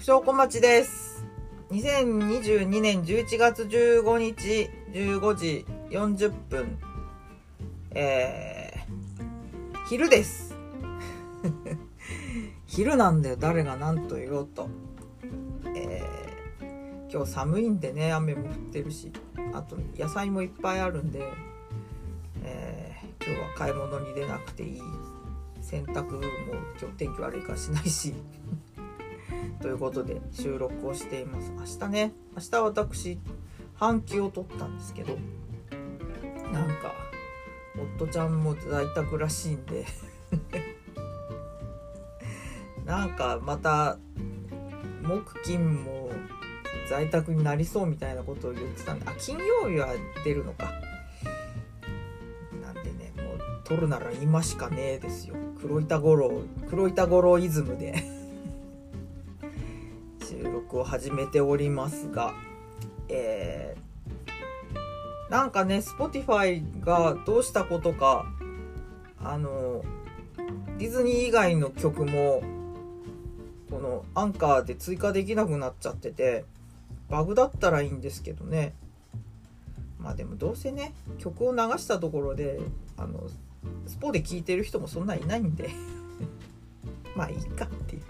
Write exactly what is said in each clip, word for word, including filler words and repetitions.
福祥小町です。にせんにじゅうにねんじゅういちがつじゅうごにちじゅうごじよんじゅっぷん、えー、昼です昼なんだよ、誰が何と言おうと。えー、今日寒いんでね、雨も降ってるし、あと野菜もいっぱいあるんで、えー、今日は買い物に出なくていい、洗濯も今日天気悪いからしないしということで収録をしています。明日ね、明日私半休を取ったんですけど、なんか夫ちゃんも在宅らしいんでなんかまた木金も在宅になりそうみたいなことを言ってたんで、あ、金曜日は出るのかなんでね、もう取るなら今しかねえですよ。黒板五郎黒板五郎イズムで収録を始めておりますが、えー、なんかね Spotify がどうしたことか、あのディズニー以外の曲もこのアンカーで追加できなくなっちゃってて、バグだったらいいんですけどね。まあでもどうせね、曲を流したところであのスポで聴いてる人もそんないないんでまあいいかっていう、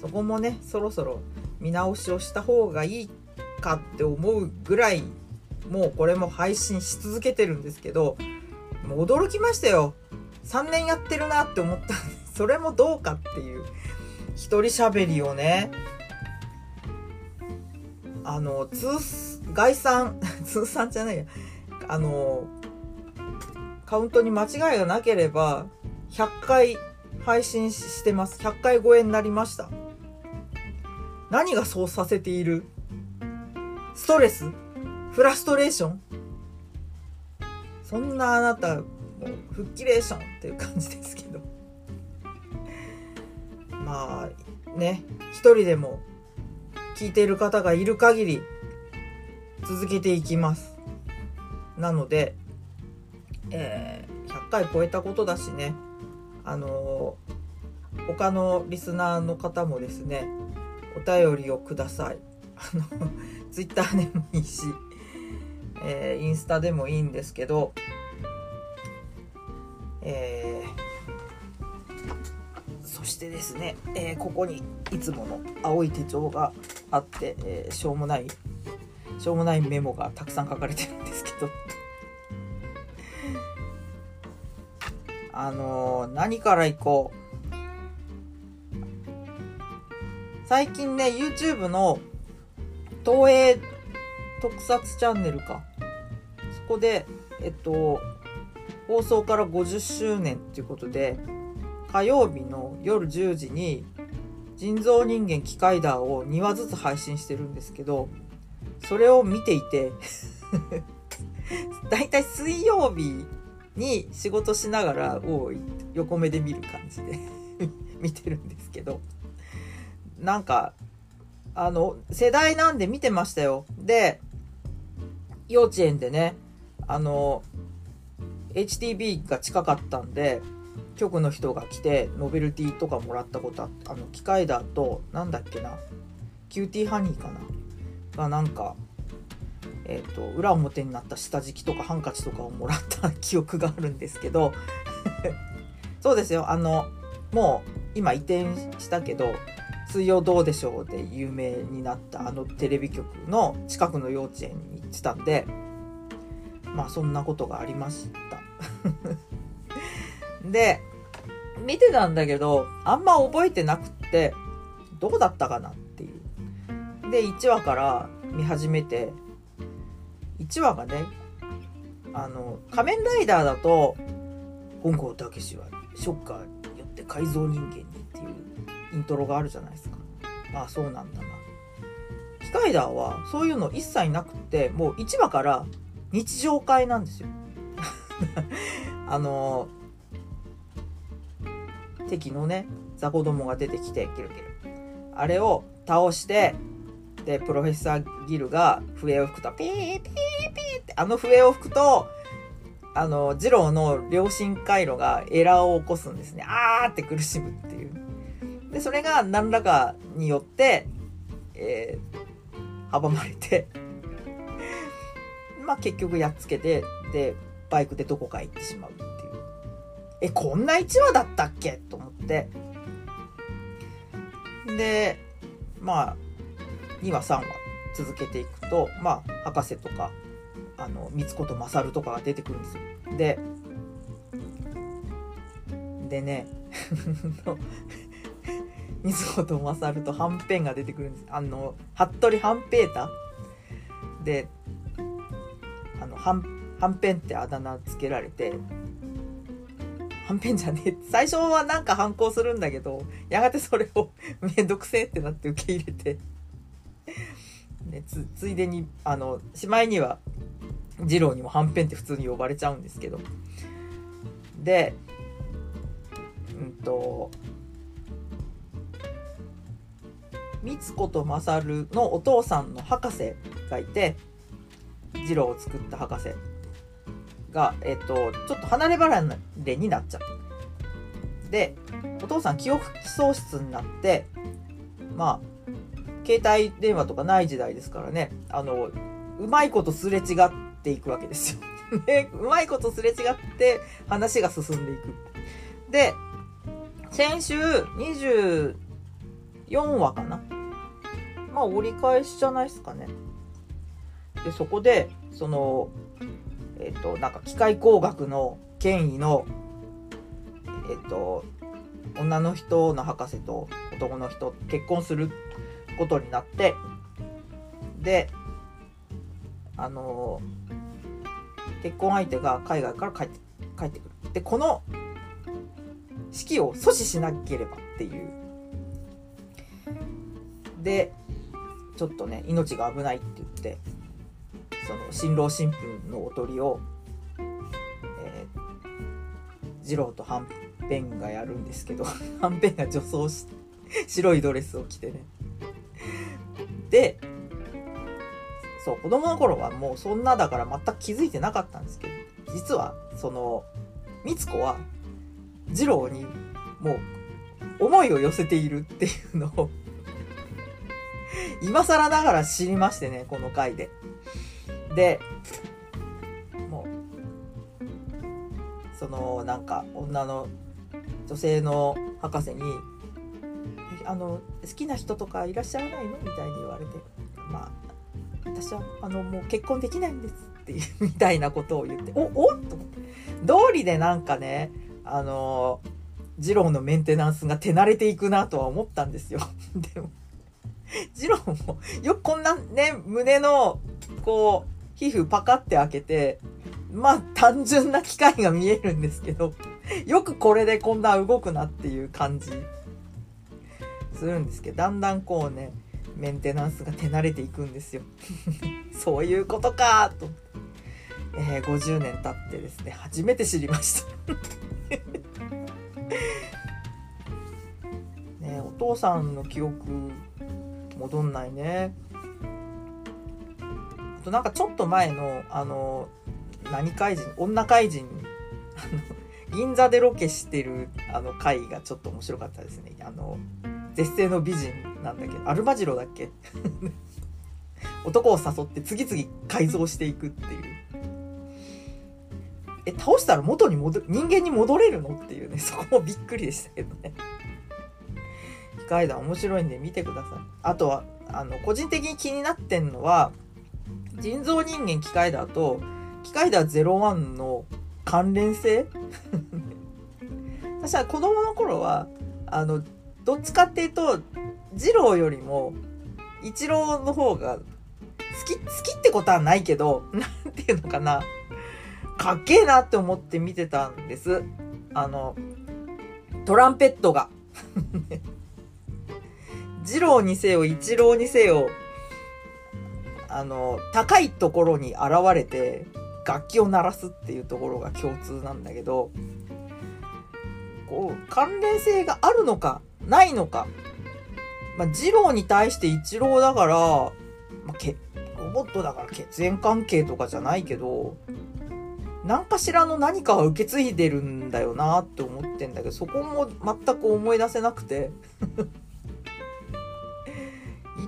そこもねそろそろ見直しをした方がいいかって思うぐらい、もうこれも配信し続けてるんですけど、もう驚きましたよ。さんねんやってるなって思った。それもどうかっていう一人喋りをね、あの通概算通算じゃないや、あのカウントに間違いがなければひゃっかい配信してます。ひゃっかい超えになりました。何がそうさせている？ストレス？フラストレーション？そんなあなたもうフッキレーションっていう感じですけどまあね、一人でも聞いている方がいる限り続けていきます。なので、えー、ひゃっかい超えたことだしね、あのー、他のリスナーの方もですね、お便りをください。あのツイッターでもいいし、えー、インスタでもいいんですけど、えー、そしてですね、えー、ここにいつもの青い手帳があって、えー、しょうもないしょうもないメモがたくさん書かれてるんですけどあのー、何からいこう。最近ね YouTube の東映特撮チャンネルか、そこでえっと放送からごじゅっしゅうねんということで、火曜日の夜じゅうじに人造人間キカイダーをにわずつ配信してるんですけど、それを見ていてだいたい水曜日に仕事しながらを横目で見る感じで見てるんですけど、なんかあの世代なんで見てましたよ。で幼稚園でね、あの エイチティービー が近かったんで局の人が来てノベルティとかもらったことあって、あの機械だとなんだっけな、キューティーハニーかながなんか、えー、と裏表になった下敷きとかハンカチとかをもらった記憶があるんですけどそうですよ、あのもう今移転したけど水曜どうでしょうで有名になったあのテレビ局の近くの幼稚園に行ってたんで、まあそんなことがありましたで見てたんだけどあんま覚えてなくって、どうだったかなっていう。でいちわから見始めて、いちわがね、あの仮面ライダーだと本郷武史はショッカーによって改造人間にっていうイントロがあるじゃないですか。ああそうなんだな。キカイダーはそういうの一切なくて、もういちわから日常会なんですよあの敵のね雑魚どもが出てきてキルキルあれを倒して、でプロフェッサーギルが笛を吹くとピーピーピーって、あの笛を吹くとあのジローの良心回路がエラーを起こすんですね。あーって苦しむっていう。でそれが何らかによってえー、阻まれてまあ結局やっつけて、でバイクでどこか行ってしまうっていう、えこんないちわだったっけと思って、でまあにわさんわ続けていくと、まあ博士とかあの光子とマサルとかが出てくるんですよ。ででねみずほとまさるとはんぺんが出てくるんです。あの服部はんぺーたで、あのはんはんぺんってあだ名つけられて、はんぺんじゃねえ、最初はなんか反抗するんだけど、やがてそれをめんどくせえってなって受け入れてで つ, ついでにあのしまいには二郎にもはんぺんって普通に呼ばれちゃうんですけど、でうんとみつことまさるのお父さんの博士がいて、ジローを作った博士が、えっと、ちょっと離れ離れになっちゃう。でお父さん記憶喪失になって、まあ携帯電話とかない時代ですからね、あのうまいことすれ違っていくわけですよでうまいことすれ違って話が進んでいく。で先週にじゅうよんわかな、まあ折り返しじゃないですかね。でそこでそのえっとなんか機械工学の権威のえっと女の人の博士と男の人結婚することになって、であの結婚相手が海外から帰って帰ってくる。でこの式を阻止しなければっていう、でちょっとね命が危ないって言って、その新郎新婦のおとりを、えー、次郎とはんぺんがやるんですけどはんぺんが女装して白いドレスを着てね、でそう子供の頃はもうそんなだから全く気づいてなかったんですけど、実はそのみつこは次郎にもう思いを寄せているっていうのを今更ながら知りましてね、この回で。でもうそのなんか女の女性の博士にあの好きな人とかいらっしゃらないのみたいに言われて、まあ私はあのもう結婚できないんですっていうみたいなことを言って、おおっと道理でなんかね、あのジローのメンテナンスが手慣れていくなとは思ったんですよ。でもジローもよくこんなね胸のこう皮膚パカって開けて、まあ単純な機械が見えるんですけど、よくこれでこんな動くなっていう感じするんですけど、だんだんこうねメンテナンスが手慣れていくんですよそういうことかと、えー、ごじゅうねん経ってですね初めて知りましたね、お父さんの記憶戻んないね。あとなんかちょっと前のあの何怪人、女怪人銀座でロケしてるあの回がちょっと面白かったですね。あの絶世の美人なんだっけ、アルマジロだっけ男を誘って次々改造していくっていう、え倒したら元に戻る人間に戻れるのっていうね、そこもびっくりでしたけどね。ガイダー面白いんで見てください。あとはあの個人的に気になってんのは人造人間機械だと機械だゼロワンの関連性私は子供の頃はあのどっちかっていうと二郎よりも一郎の方が好き好きってことはないけど、なんていうのかな、かっけえなって思って見てたんです、あのトランペットが二郎にせよ一郎にせよあの高いところに現れて楽器を鳴らすっていうところが共通なんだけど、こう関連性があるのかないのか、まあ、二郎に対して一郎だから、まあ、けロボットだから血縁関係とかじゃないけど何かしらの何かは受け継いでるんだよなって思ってんだけど、そこも全く思い出せなくて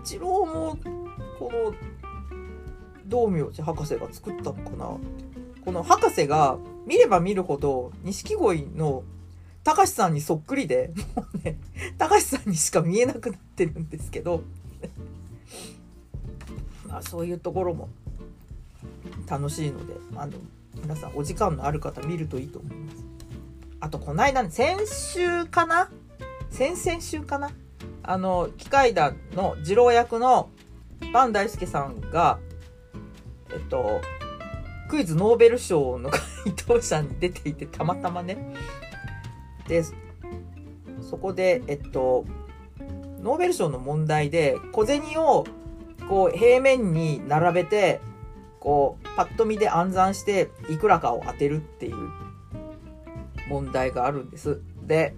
一郎もこの道明寺博士が作ったのかな。この博士が見れば見るほど錦鯉の高橋さんにそっくりで、もうね、高橋さんにしか見えなくなってるんですけどまあそういうところも楽しいので、あの皆さんお時間のある方見るといいと思います。あとこの間、ね、先週かな先々週かなあの機械団の次郎役のバン大輔さんがえっとクイズノーベル賞の回答者に出ていて、たまたまね、でそこでえっとノーベル賞の問題で小銭をこう平面に並べてこうパッと見で暗算していくらかを当てるっていう問題があるんです。で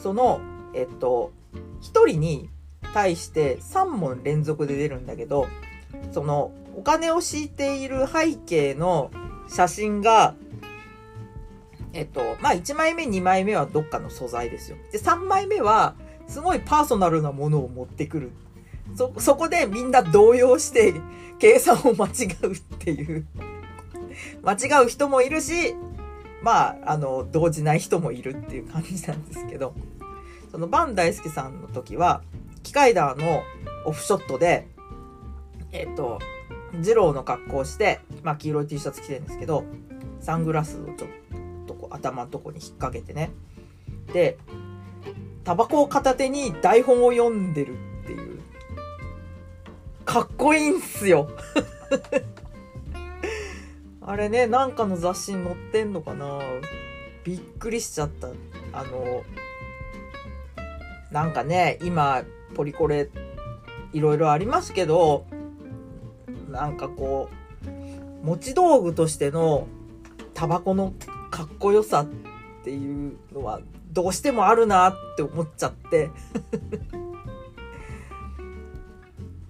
そのえっとひとりに対してさん問連続で出るんだけど、そのお金を敷いている背景の写真がえっとまあいちまいめにまいめはどっかの素材ですよ。でさんまいめはすごいパーソナルなものを持ってくる。そ, そこでみんな動揺して計算を間違うっていう間違う人もいるし、まああの動じない人もいるっていう感じなんですけど、そのバン大輔さんの時はキカイダーのオフショットでえっとジローの格好をして、まあ、黄色い T シャツ着てるんですけど、サングラスをちょっとこう頭のとこに引っ掛けてね、でタバコを片手に台本を読んでるっていう、かっこいいんすよあれね、なんかの雑誌に載ってんのかな、びっくりしちゃった。あのなんかね、今ポリコレいろいろありますけど、なんかこう持ち道具としてのタバコのかっこよさっていうのはどうしてもあるなって思っちゃって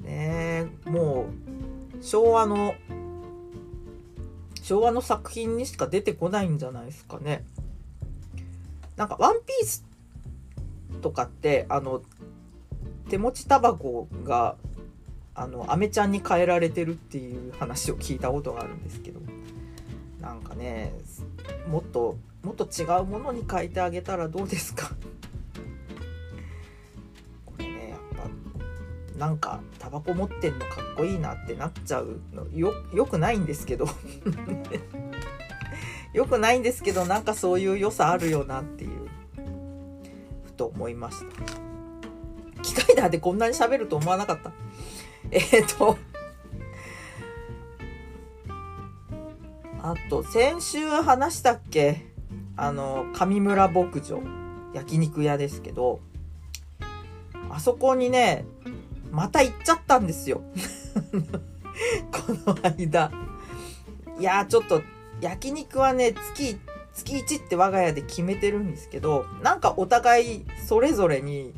ねえ、もう昭和の昭和の作品にしか出てこないんじゃないですかね。なんかワンピースとかってあの手持ちタバコがあのアメちゃんに変えられてるっていう話を聞いたことがあるんですけど、なんかね、もっともっと違うものに変えてあげたらどうですかこれね、やっぱなんかタバコ持ってんのかっこいいなってなっちゃうの よ, よくないんですけどよくないんですけど、なんかそういう良さあるよなっていうふと思いました。機械だってこんなに喋ると思わなかった。えーとあと先週話したっけ、あの上村牧場、焼肉屋ですけど、あそこにねまた行っちゃったんですよこの間、いやちょっと焼肉はね月月いちって我が家で決めてるんですけど、なんかお互いそれぞれに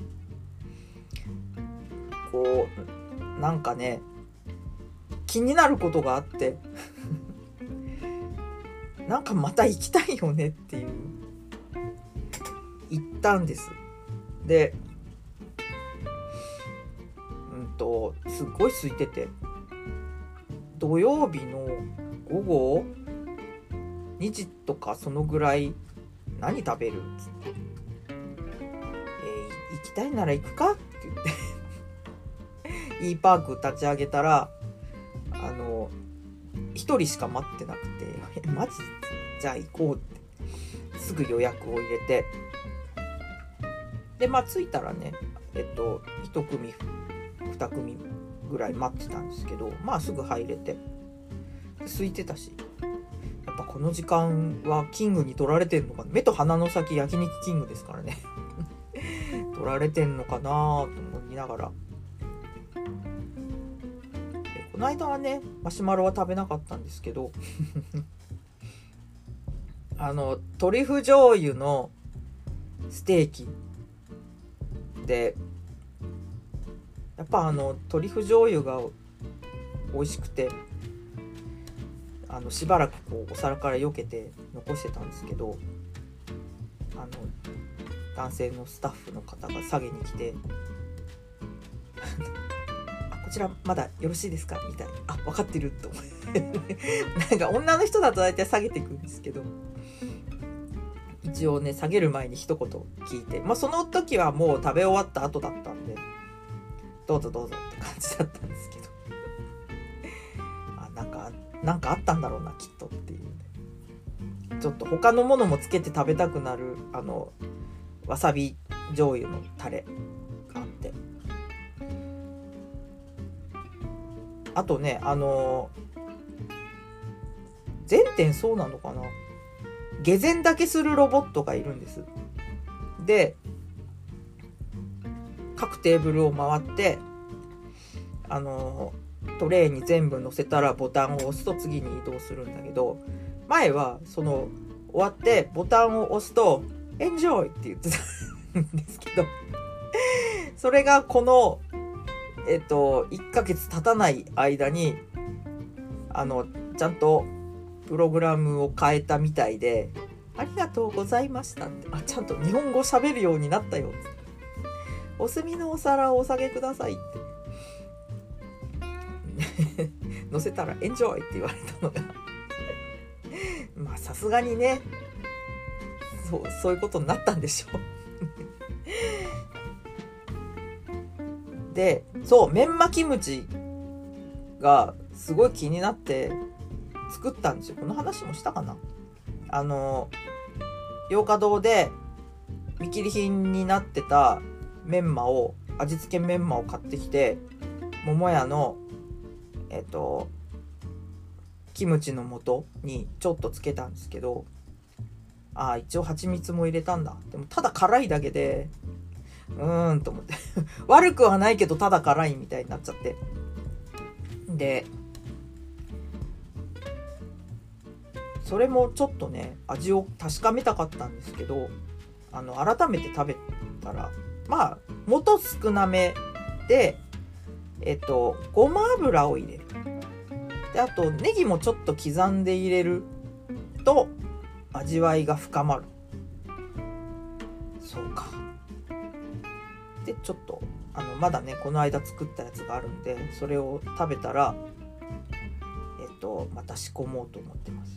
こうなんかね気になることがあってなんかまた行きたいよねっていう行ったんです。でうんとすっごい空いてて、土曜日の午後にじとかそのぐらい、何食べるっつって、えー、行きたいなら行くかって言ってE パーク立ち上げたら、あの一人しか待ってなくて、えマジじゃあ行こうってすぐ予約を入れて、でまあ着いたらね、えっと一組二組ぐらい待ってたんですけど、まあすぐ入れて、空いてたし、やっぱこの時間はキングに取られてんのかな、目と鼻の先焼肉キングですからね取られてんのかなと思いながら。この間はねマシュマロは食べなかったんですけどあのトリュフ醤油のステーキで、やっぱあのトリュフ醤油が美味しくて、あのしばらくこうお皿から避けて残してたんですけど、あの男性のスタッフの方が下げに来て、こちらまだよろしいですかみたいな、あ、分かってると思ってなんか女の人だと大体下げていくんですけど、一応ね下げる前に一言聞いて、まあ、その時はもう食べ終わった後だったんでどうぞどうぞって感じだったんですけどあ、なんかなんかあったんだろうなきっとっていう、ちょっと他のものもつけて食べたくなるあのわさび醤油のタレがあって、あとねあの全店そうなのかな、下膳だけするロボットがいるんです。で各テーブルを回ってあのトレーに全部乗せたらボタンを押すと次に移動するんだけど、前はその終わってボタンを押すとエンジョイって言ってたんですけど、それがこのえっといっかげつ経たない間にあのちゃんとプログラムを変えたみたいで、ありがとうございましたって、あ、ちゃんと日本語喋るようになったよって、お墨のお皿をお下げくださいって乗せたらエンジョイって言われたのがまあさすがにねそう、そういうことになったんでしょうで、そうメンマキムチがすごい気になって作ったんですよ。この話もしたかな、あの洋華堂で見切り品になってたメンマを、味付けメンマを買ってきて、桃屋のえっとキムチの素にちょっとつけたんですけど、あ、一応蜂蜜も入れたんだ。でもただ辛いだけでうーんと思って悪くはないけどただ辛いみたいになっちゃって、でそれもちょっとね味を確かめたかったんですけど、あの改めて食べたらまあ元少なめで、えっとごま油を入れる、であとネギもちょっと刻んで入れると味わいが深まる。そうか。でちょっとあのまだねこの間作ったやつがあるんで、それを食べたらえっとまた仕込もうと思ってます。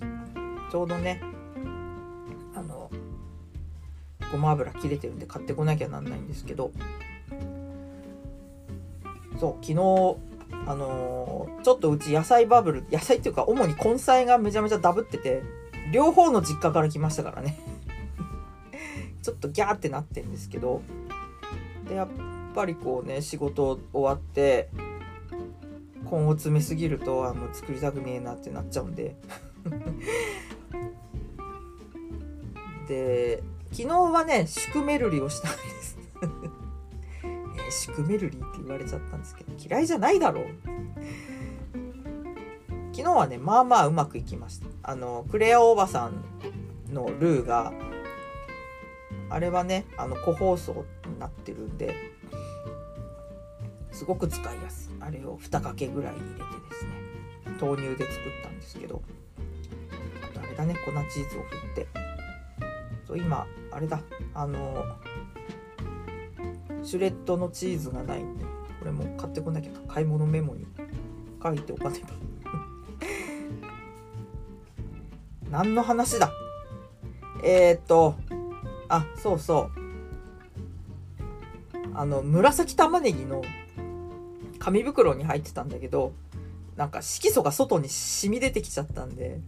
ちょうどねあのごま油切れてるんで買ってこなきゃなんないんですけど、そう昨日あのちょっとうち野菜バブル、野菜っていうか主に根菜がめちゃめちゃダブってて。両方の実家から来ましたからねちょっとギャーってなってるんですけど、でやっぱりこうね仕事終わって根を詰めすぎると、あ、もう作りたくねえなってなっちゃうんでで昨日はねシュクメルリをしたんです、えー、シュクメルリって言われちゃったんですけど、嫌いじゃないだろう昨日はねまあまあうまくいきました。あのクレアおばさんのルーがあれはねあの個包装になってるんで、すごく使いやすい。あれをにかけぐらいに入れてですね、豆乳で作ったんですけど、あとあれだね粉チーズを振って、そう今あれだあのシュレッドのチーズがないんで、これも買ってこなきゃ、買い物メモに書いておかねば。何の話だ。えー、っとあそうそうあの紫玉ねぎの紙袋に入ってたんだけど、なんか色素が外に染み出てきちゃったんで、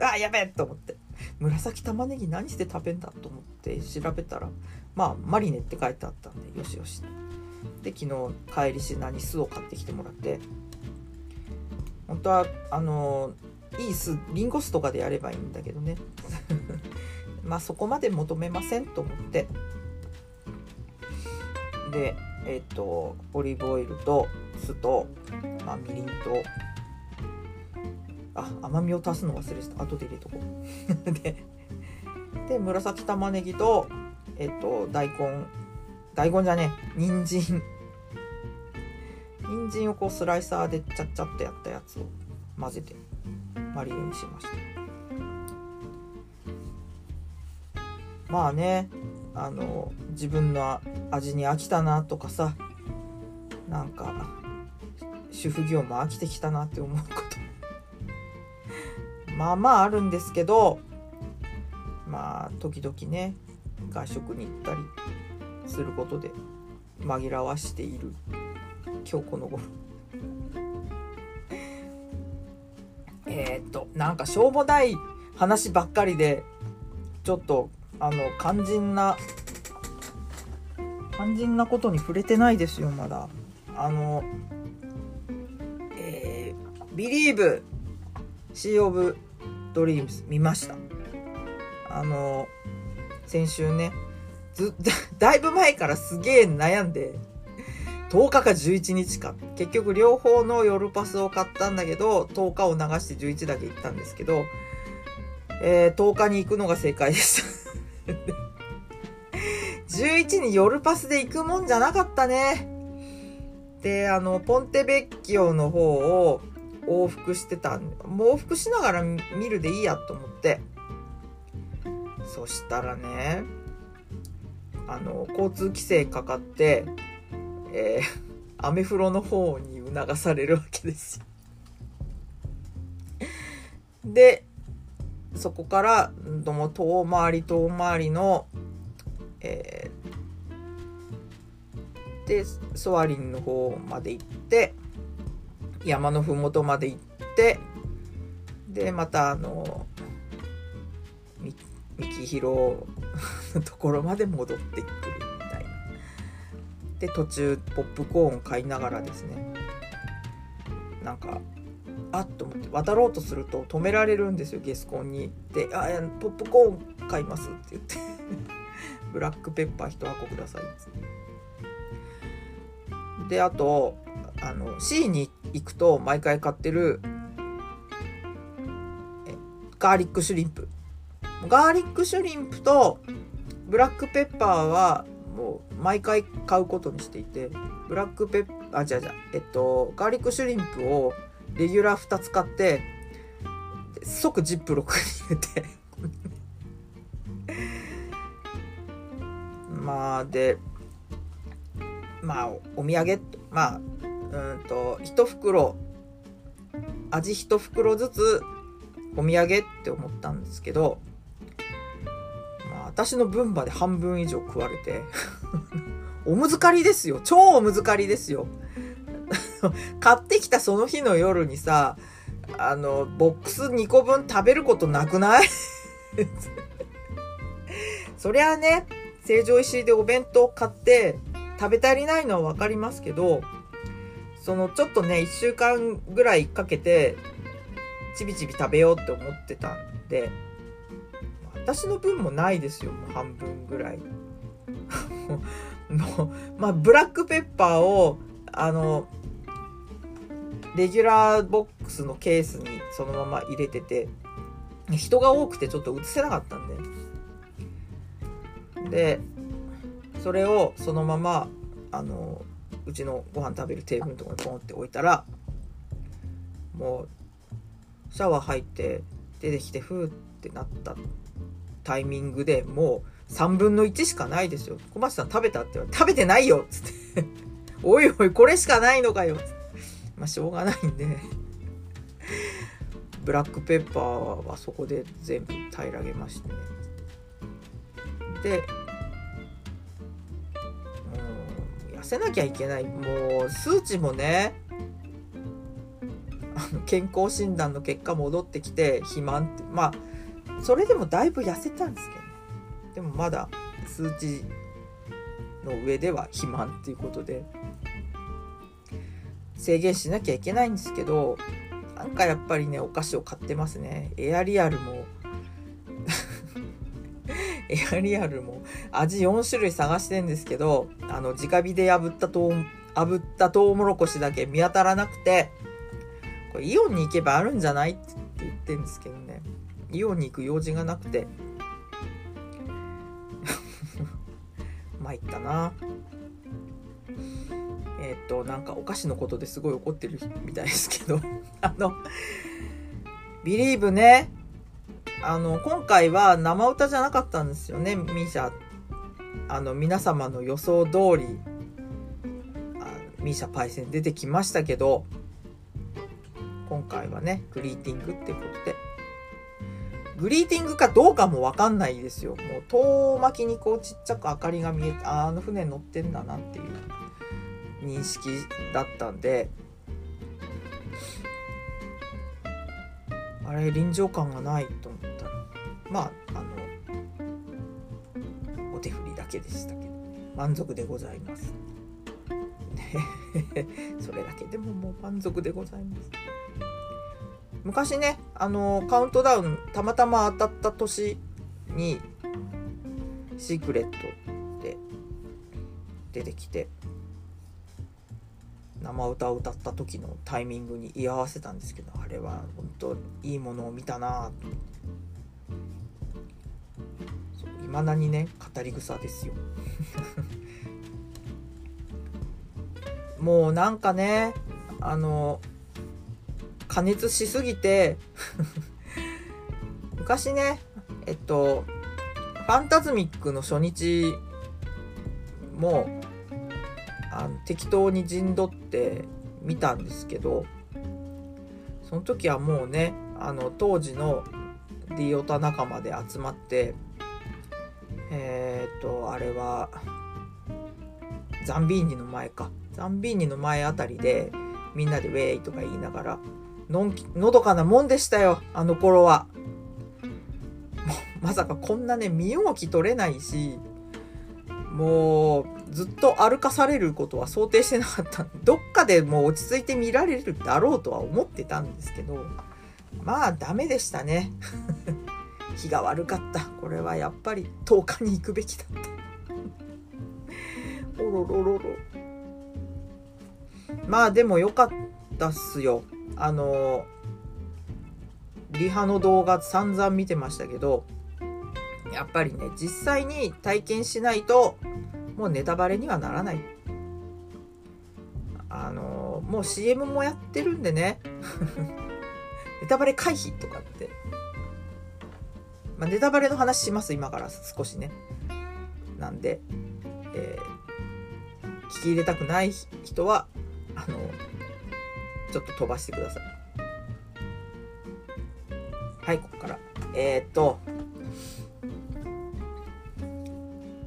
あやべえと思って、紫玉ねぎ何して食べんだと思って調べたら、まあマリネって書いてあったんでよしよしで、昨日帰りしなに酢を買ってきてもらって、本当はあのいい酢リンゴ酢とかでやればいいんだけどねまあそこまで求めませんと思って、でえっ、ー、とオリーブオイルと酢と、まあ、みりんと、あ甘みを足すの忘れてた、後で入れとこうで, で紫玉ねぎとえっ、ー、と大根大根じゃね人参人参をこうスライサーでちゃっちゃっとやったやつを混ぜてマリネにしました。まあねあの自分の味に飽きたなとかさ、なんか主婦業も飽きてきたなって思うことまあまああるんですけど、まあ時々ね外食に行ったりすることで紛らわしている今日この頃。えー、っとなんかしょうもない話ばっかりでちょっとあの肝心な肝心なことに触れてないですよまだ。あの、えー、Believe Sea of Dreams 見ました。あの先週ねずだいぶ前からすげえ悩んでとおかかじゅういちにちか結局両方の夜パスを買ったんだけどとおかを流してじゅういちだけ行ったんですけど、えー、とおかに行くのが正解でしたじゅういちに夜パスで行くもんじゃなかったね。であのポンテベッキオの方を往復してた往復しながら見るでいいやと思って、そしたらねあの交通規制かかって、えー、アメフロの方に促されるわけですよ。でそこからどうも遠回り遠回りの、えー、でソアリンの方まで行って山のふもとまで行ってでまたあの三木広のところまで戻ってくるみたいな。で途中ポップコーン買いながらですねなんかあっと思って渡ろうとすると止められるんですよゲスコンに。であポップコーン買いますって言ってブラックペッパー一箱くださいって。であとあの C に行くと毎回買ってるえガーリックシュリンプガーリックシュリンプとブラックペッパーはもう毎回買うことにしていて、ブラックペッパーあじゃじゃえっとガーリックシュリンプをレギュラーふたつ買って即ジップロックに入れてまあでまあお土産まあうんと一袋味一袋ずつお土産って思ったんですけど。私の分まで半分以上食われておむずかりですよ超おむずかりですよ買ってきたその日の夜にさあのボックスにこぶん食べることなくないそりゃあね成城石井でお弁当買って食べ足りないのは分かりますけど、そのちょっとねいっしゅうかんぐらいかけてちびちび食べようって思ってたんで私の分もないですよもう半分ぐらいもう、まあ、ブラックペッパーをあのレギュラーボックスのケースにそのまま入れてて人が多くてちょっと映せなかったんででそれをそのままあのうちのご飯食べるテーブルのところにポンって置いたらもうシャワー入って出てきてふーってなったタイミングでもうさんぶんのいちしかないですよ。小松さん食べたって言われて食べてないよっつっておいおいこれしかないのかよっつってまあしょうがないんでブラックペッパーはそこで全部平らげましてね。でもう痩せなきゃいけないもう数値もねあの健康診断の結果戻ってきて肥満ってまあそれでもだいぶ痩せたんですけどね。でもまだ数値の上では肥満っていうことで制限しなきゃいけないんですけど、なんかやっぱりねお菓子を買ってますね。エアリアルもエアリアルも味よん種類探してんですけど、あの直火で炙ったとう炙ったトウモロコシだけ見当たらなくて、これイオンに行けばあるんじゃないって言ってるんですけどね。イオンに行く用事がなくて参ったな。えっとなんかお菓子のことですごい怒ってるみたいですけどあのビリーブねあの今回は生歌じゃなかったんですよね。ミーシャあの皆様の予想通りあミーシャパイセン出てきましたけど、今回はねグリーティングってことで、グリーティングかどうかも分かんないですよ。もう遠巻きにこうちっちゃく明かりが見えて、あの船乗ってんだなっていう認識だったんで、あれ臨場感がないと思ったら、まああのお手振りだけでしたけど、満足でございますそれだけでももう満足でございます。昔ね、あのカウントダウンたまたま当たった年にシークレットって出てきて、生歌を歌った時のタイミングに居合わせたんですけど、あれは本当いいものを見たなと思って、いまだにね語り草ですよもうなんかね、あの加熱しすぎて昔ね、えっとファンタズミックの初日もあの適当に陣取って見たんですけど、その時はもうね、あの当時の D オタ仲間で集まって、えー、っとあれはザンビーニの前かザンビーニの前あたりでみんなでウェイとか言いながら、のんき、のどかなもんでしたよ、あの頃は。もうまさかこんなね、身動き取れないし、もうずっと歩かされることは想定してなかった。どっかでもう落ち着いて見られるだろうとは思ってたんですけど、まあダメでしたね。日が悪かった。これはやっぱりとおかに行くべきだった。おろろろろ。まあでも良かったっすよ。あのリハの動画散々見てましたけど、やっぱりね実際に体験しないともうネタバレにはならない。あのもう シーエム もやってるんでねネタバレ回避とかって、まあ、ネタバレの話します今から少しね。なんで、えー、聞き入れたくない人はあのちょっと飛ばしてください。はい、ここからえー、っと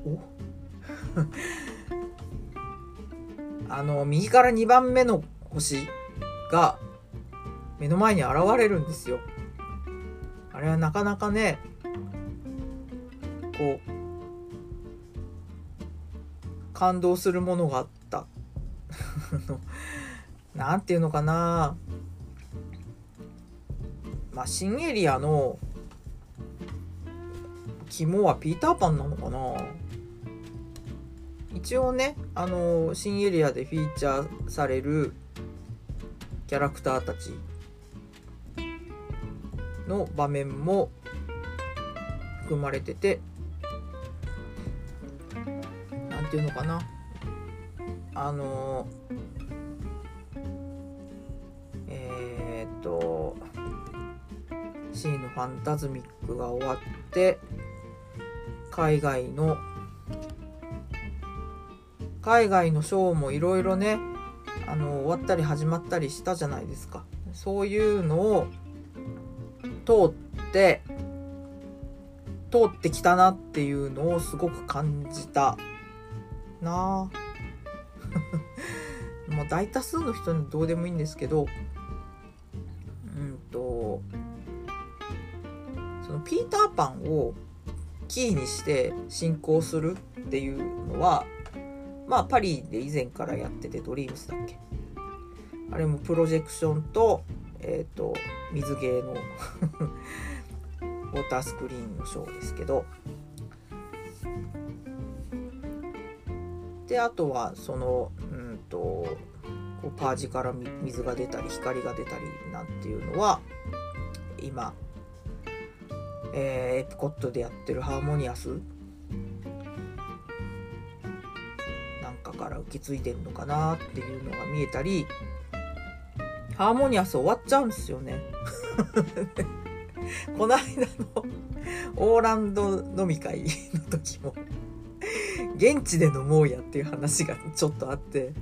おあの右からにばんめの星が目の前に現れるんですよ。あれはなかなかね、こう感動するものがあったなんていうのかな、まあ、新エリアの肝はピーターパンなのかな。一応ね、あの新エリアでフィーチャーされるキャラクターたちの場面も含まれてて、なんていうのかな、あのシーのファンタズミックが終わって海外の海外のショーもいろいろね、あの終わったり始まったりしたじゃないですか。そういうのを通って通ってきたなっていうのをすごく感じたなもう大多数の人にどうでもいいんですけど、ピーターパンをキーにして進行するっていうのは、まあパリで以前からやってて、ドリームスだっけ、あれもプロジェクションと、えーと、水芸のウォータースクリーンのショーですけど、であとはそのうんとこうパージから水が出たり光が出たりなんていうのは今えー、エプコットでやってるハーモニアスなんかから受け継いでるのかなっていうのが見えたり、ハーモニアス終わっちゃうんですよねこの間のオーランド飲み会の時も現地で飲もうやっていう話がちょっとあって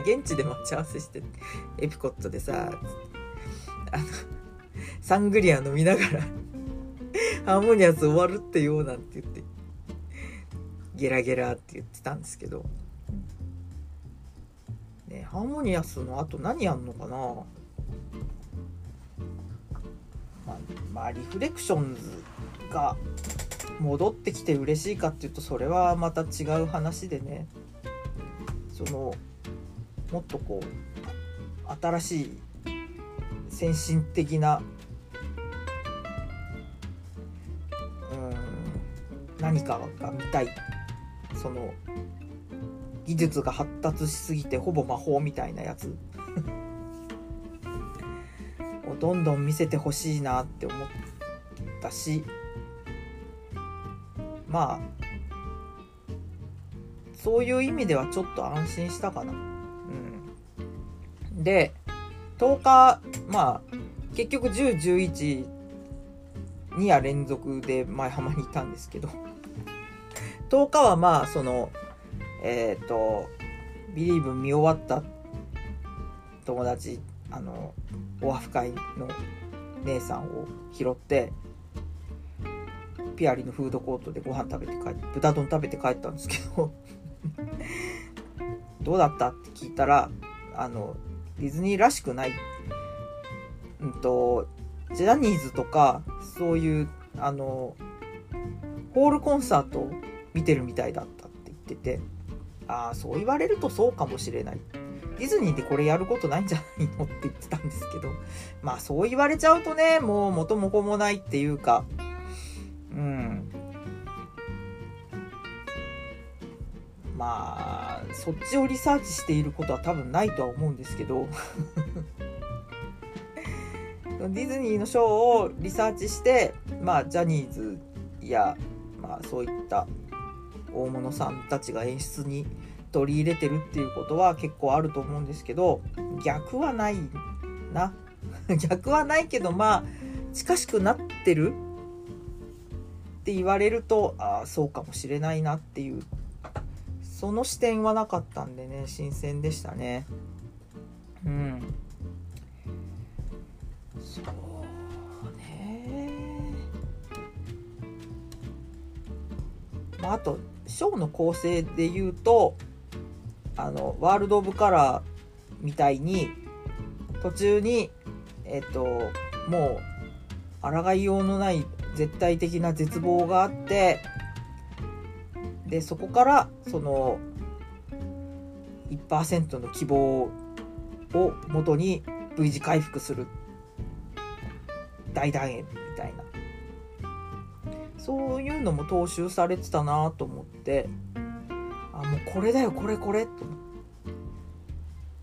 現地で待ち合わせしてエピコットでさ、あのサングリア飲みながらハーモニアス終わるってよなんて言ってゲラゲラって言ってたんですけど、ね、ハーモニアスの後何やんのかな、まあ、まあリフレクションズが戻ってきて嬉しいかっていうとそれはまた違う話でね、そのもっとこう新しい先進的な、うーん、何かが見たい、その技術が発達しすぎてほぼ魔法みたいなやつをどんどん見せてほしいなって思ったし、まあそういう意味ではちょっと安心したかな、うん、でとおか、まあ結局じゅう、じゅういち、に夜連続で前浜にいたんですけど、とおかはまあそのえっ、ー、とビリーブ見終わった友達、あのオアフ会の姉さんを拾ってピアリのフードコートでご飯食べて帰って、豚丼食べて帰ったんですけどどうだったって聞いたら、あのディズニーらしくない、うんとジャニーズとかそういうあのホールコンサートを見てるみたいだったって言ってて、ああそう言われるとそうかもしれない、ディズニーでこれやることないんじゃないのって言ってたんですけど、まあそう言われちゃうとね、もう元も子もないっていうか、うん、まあそっちをリサーチしていることは多分ないとは思うんですけどディズニーのショーをリサーチして、まあ、ジャニーズや、まあ、そういった大物さんたちが演出に取り入れてるっていうことは結構あると思うんですけど、逆はないな逆はないけど、まあ近しくなってるって言われると、ああそうかもしれないなっていう、その視点はなかったんでね、新鮮でしたね。うん、そうね、まあ、あとショーの構成で言うと、あのワールド・オブ・カラーみたいに途中にえっともう抗いようのない絶対的な絶望があって、でそこからその いちパーセント の希望を元に V 字回復する大団円みたいな、そういうのも踏襲されてたなと思って、あもうこれだよこれこれと、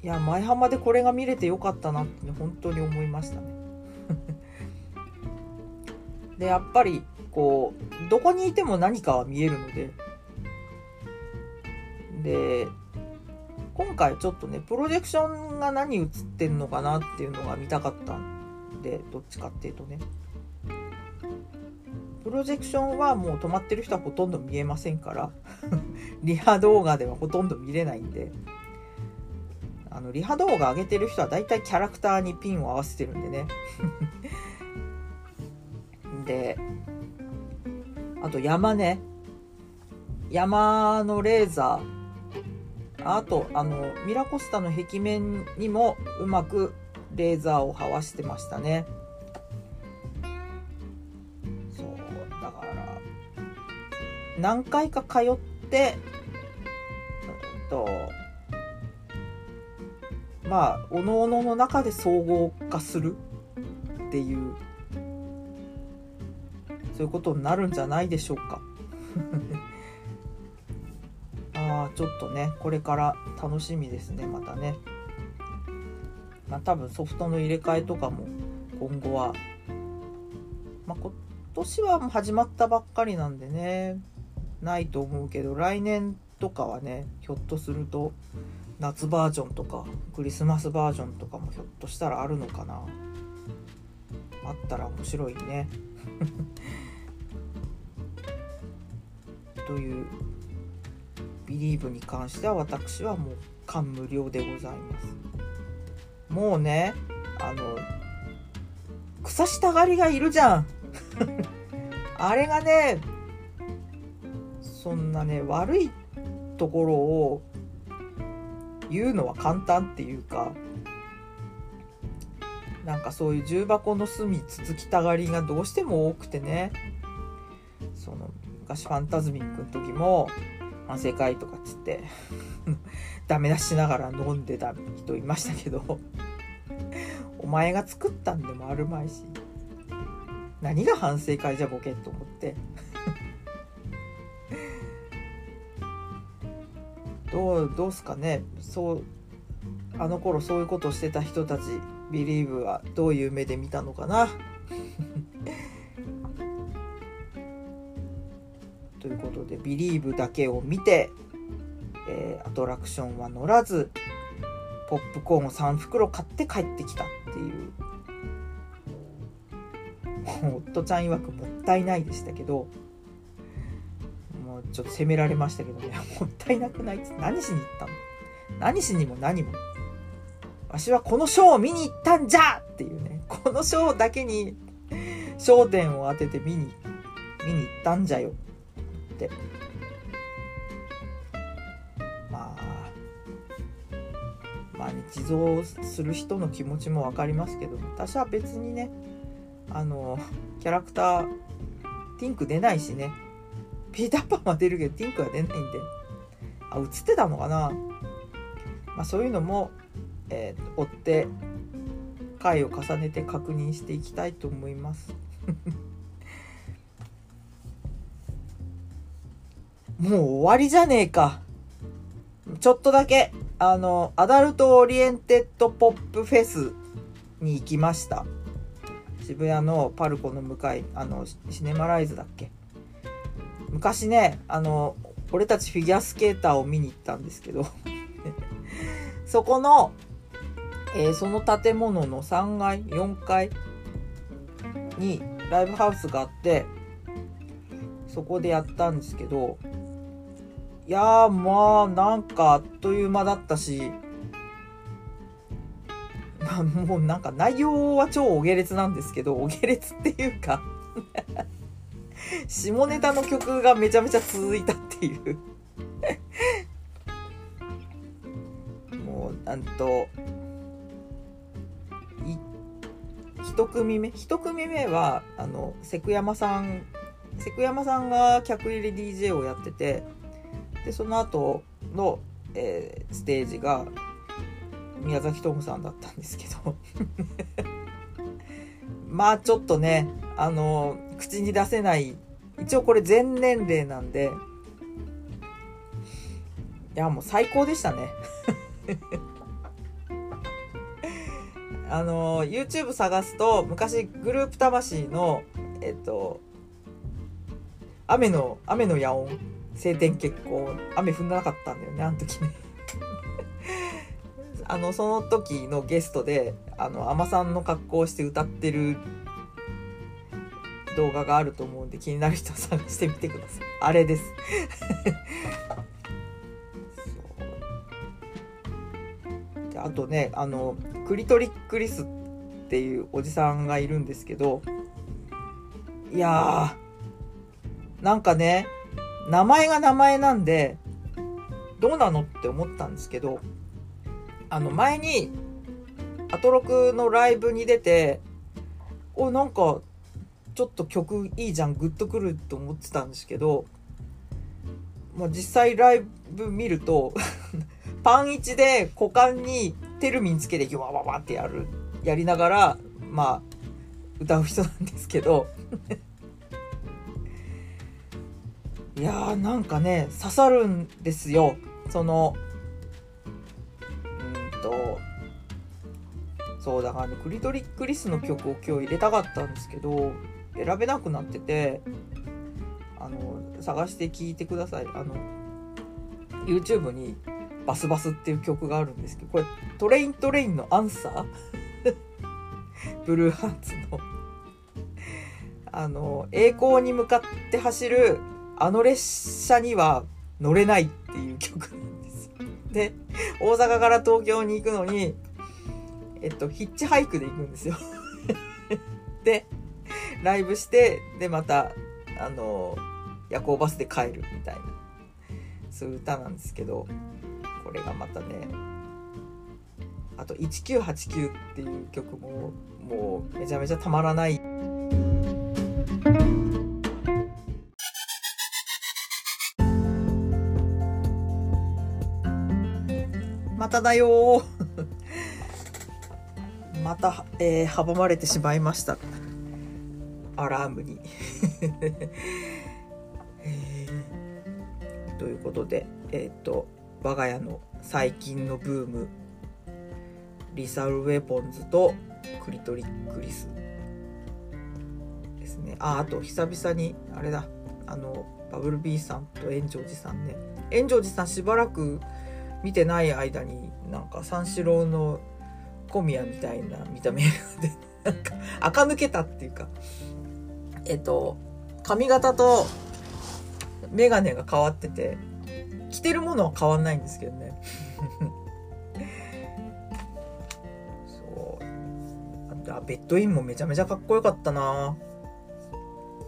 いや舞浜でこれが見れてよかったなって、ね、本当に思いましたねでやっぱりこうどこにいても何かは見えるので、で今回ちょっとねプロジェクションが何映ってんのかなっていうのが見たかったんで、どっちかっていうとねプロジェクションはもう止まってる人はほとんど見えませんからリハ動画ではほとんど見れないんで、あのリハ動画上げてる人はだいたいキャラクターにピンを合わせてるんでねであと山ね、山のレーザー、あとあのミラコスタの壁面にもうまくレーザーをはわしてましたね。そうだから何回か通って、うん、とまあおのおのの中で総合化するっていう。そういうことになるんじゃないでしょうかあちょっとねこれから楽しみですね、またね、まあ、多分ソフトの入れ替えとかも今後は、まあ、今年はもう始まったばっかりなんでねないと思うけど、来年とかはねひょっとすると夏バージョンとかクリスマスバージョンとかもひょっとしたらあるのかな、あったら面白いねというビリーブに関しては私はもう間無料でございます。もうね、あの草下狩りがいるじゃんあれがね、そんなね悪いところを言うのは簡単っていうか、なんかそういう重箱の隅つつきたがりがどうしても多くてね、その昔ファンタズミックの時も反省会とかつってダメ出しながら飲んでた人いましたけどお前が作ったんでもあるまいし、何が反省会じゃボケと思ってどうどうすかね。そう、あの頃そういうことをしてた人たち、Believeはどういう目で見たのかなということで、Believeだけを見て、えー、アトラクションは乗らず、ポップコーンをさんふくろ買って帰ってきたっていう、夫ちゃん曰くもったいないでしたけど、もうちょっと責められましたけどねもったいなくないって何しに行ったの、何しにも何もわしはこのショーを見に行ったんじゃっていうね、このショーだけに焦点を当てて見に見に行ったんじゃよって。まあまあ自動する人の気持ちもわかりますけど、私は別にね、あのキャラクターティンク出ないしね、ピーターパンは出るけどティンクは出ないんで、あ、映ってたのかな。まあ、そういうのも、えー、追って回を重ねて確認していきたいと思いますもう終わりじゃねえか。ちょっとだけあのアダルトオリエンテッドポップフェスに行きました。渋谷のパルコの向かい、あのシネマライズだっけ、昔ね、あの俺たちフィギュアスケーターを見に行ったんですけどそこの、えー、その建物のさんがい、よんかいにライブハウスがあって、そこでやったんですけど、いやーまあなんかあっという間だったし、まあ、もうなんか内容は超お下劣なんですけど、お下劣っていうか下ネタの曲がめちゃめちゃ続いたっていう。なんと一組目一組目はあのセクヤマさんセクヤマさんが客入り ディージェー をやってて、でその後の、えー、ステージが宮崎トムさんだったんですけどまあちょっとね、あの口に出せない、一応これ全年齢なんで、いやもう最高でしたねあの YouTube 探すと昔グループ魂のえっと雨の雨の夜音、晴天結構雨降らなかったんだよね、あの時ねあのその時のゲストであの海女さんの格好をして歌ってる動画があると思うんで、気になる人は探してみてください。あれですあとね、あのクリトリックリスっていうおじさんがいるんですけど、いやーなんかね、名前が名前なんでどうなのって思ったんですけど、あの前にアトロクのライブに出て、おなんかちょっと曲いいじゃん、グッとくると思ってたんですけど、まあ、実際ライブ見るとパン一で股間にテルミンつけてギュワワワってやるやりながらまあ歌う人なんですけどいやーなんかね刺さるんですよ。そのうんとそうだから、ね、クリトリックリスの曲を今日入れたかったんですけど選べなくなってて、あの探して聴いてください。あの YouTube にバスバスっていう曲があるんですけど、これトレイントレインのアンサーブルーハーツのあの栄光に向かって走るあの列車には乗れないっていう曲なんですで大阪から東京に行くのに、えっと、ヒッチハイクで行くんですよでライブして、でまたあの夜行バスで帰るみたいな、そういう歌なんですけど、これがまたね、あとせんきゅうひゃくはちじゅうきゅうっていう曲ももうめちゃめちゃたまらない。まただよまた、えー、阻まれてしまいました、アラームにということで、えっと我が家の最近のブーム、リサルウェポンズとクリトリックリスですね。あ、あと久々にあれだ、あのバブル B さんと炎上寺さんね、炎上寺さんしばらく見てない間になんか三四郎の小宮みたいな見た目でなんか垢抜けたっていうか、えっと髪型とメガネが変わってて、着てるものは変わんないんですけどねそう、あ、ベッドインもめちゃめちゃかっこよかったな。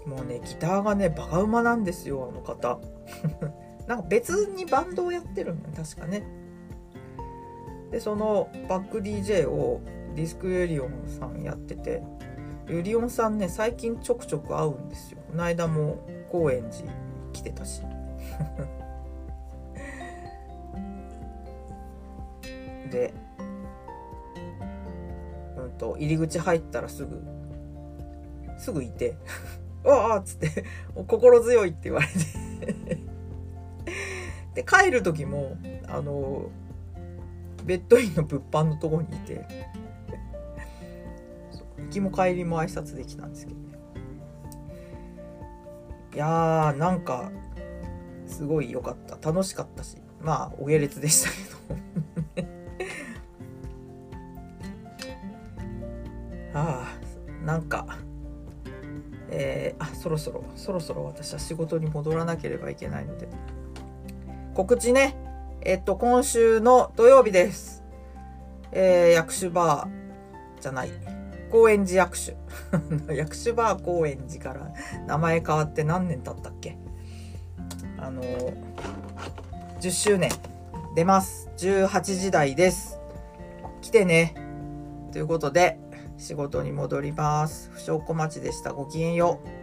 もうね、ギターがねバカ馬なんですよ、あの方なんか別にバンドをやってるの確かね。でそのバック ディージェー をディスクユリオンさんやってて、ユリオンさんね最近ちょくちょく会うんですよ。この間も高円寺来てたしで、うんと、入り口入ったらすぐすぐいてわあっつって心強いって言われてで帰る時もあのベッドインの物販のとこにいて行きも帰りも挨拶できたんですけどね。いやー、なんかすごい良かった、楽しかったし、まあお下劣でしたけどああ、なんか、えー、あそろそろそろそろ私は仕事に戻らなければいけないので、告知ね。えっと今週の土曜日です、えー、薬種バーじゃない高円寺薬種薬種バー高円寺から名前変わって何年経ったっけ、あのじゅっしゅうねん出ます。じゅうはちじ台です、来てねということで仕事に戻ります。不祥小町でした。ごきげんよう。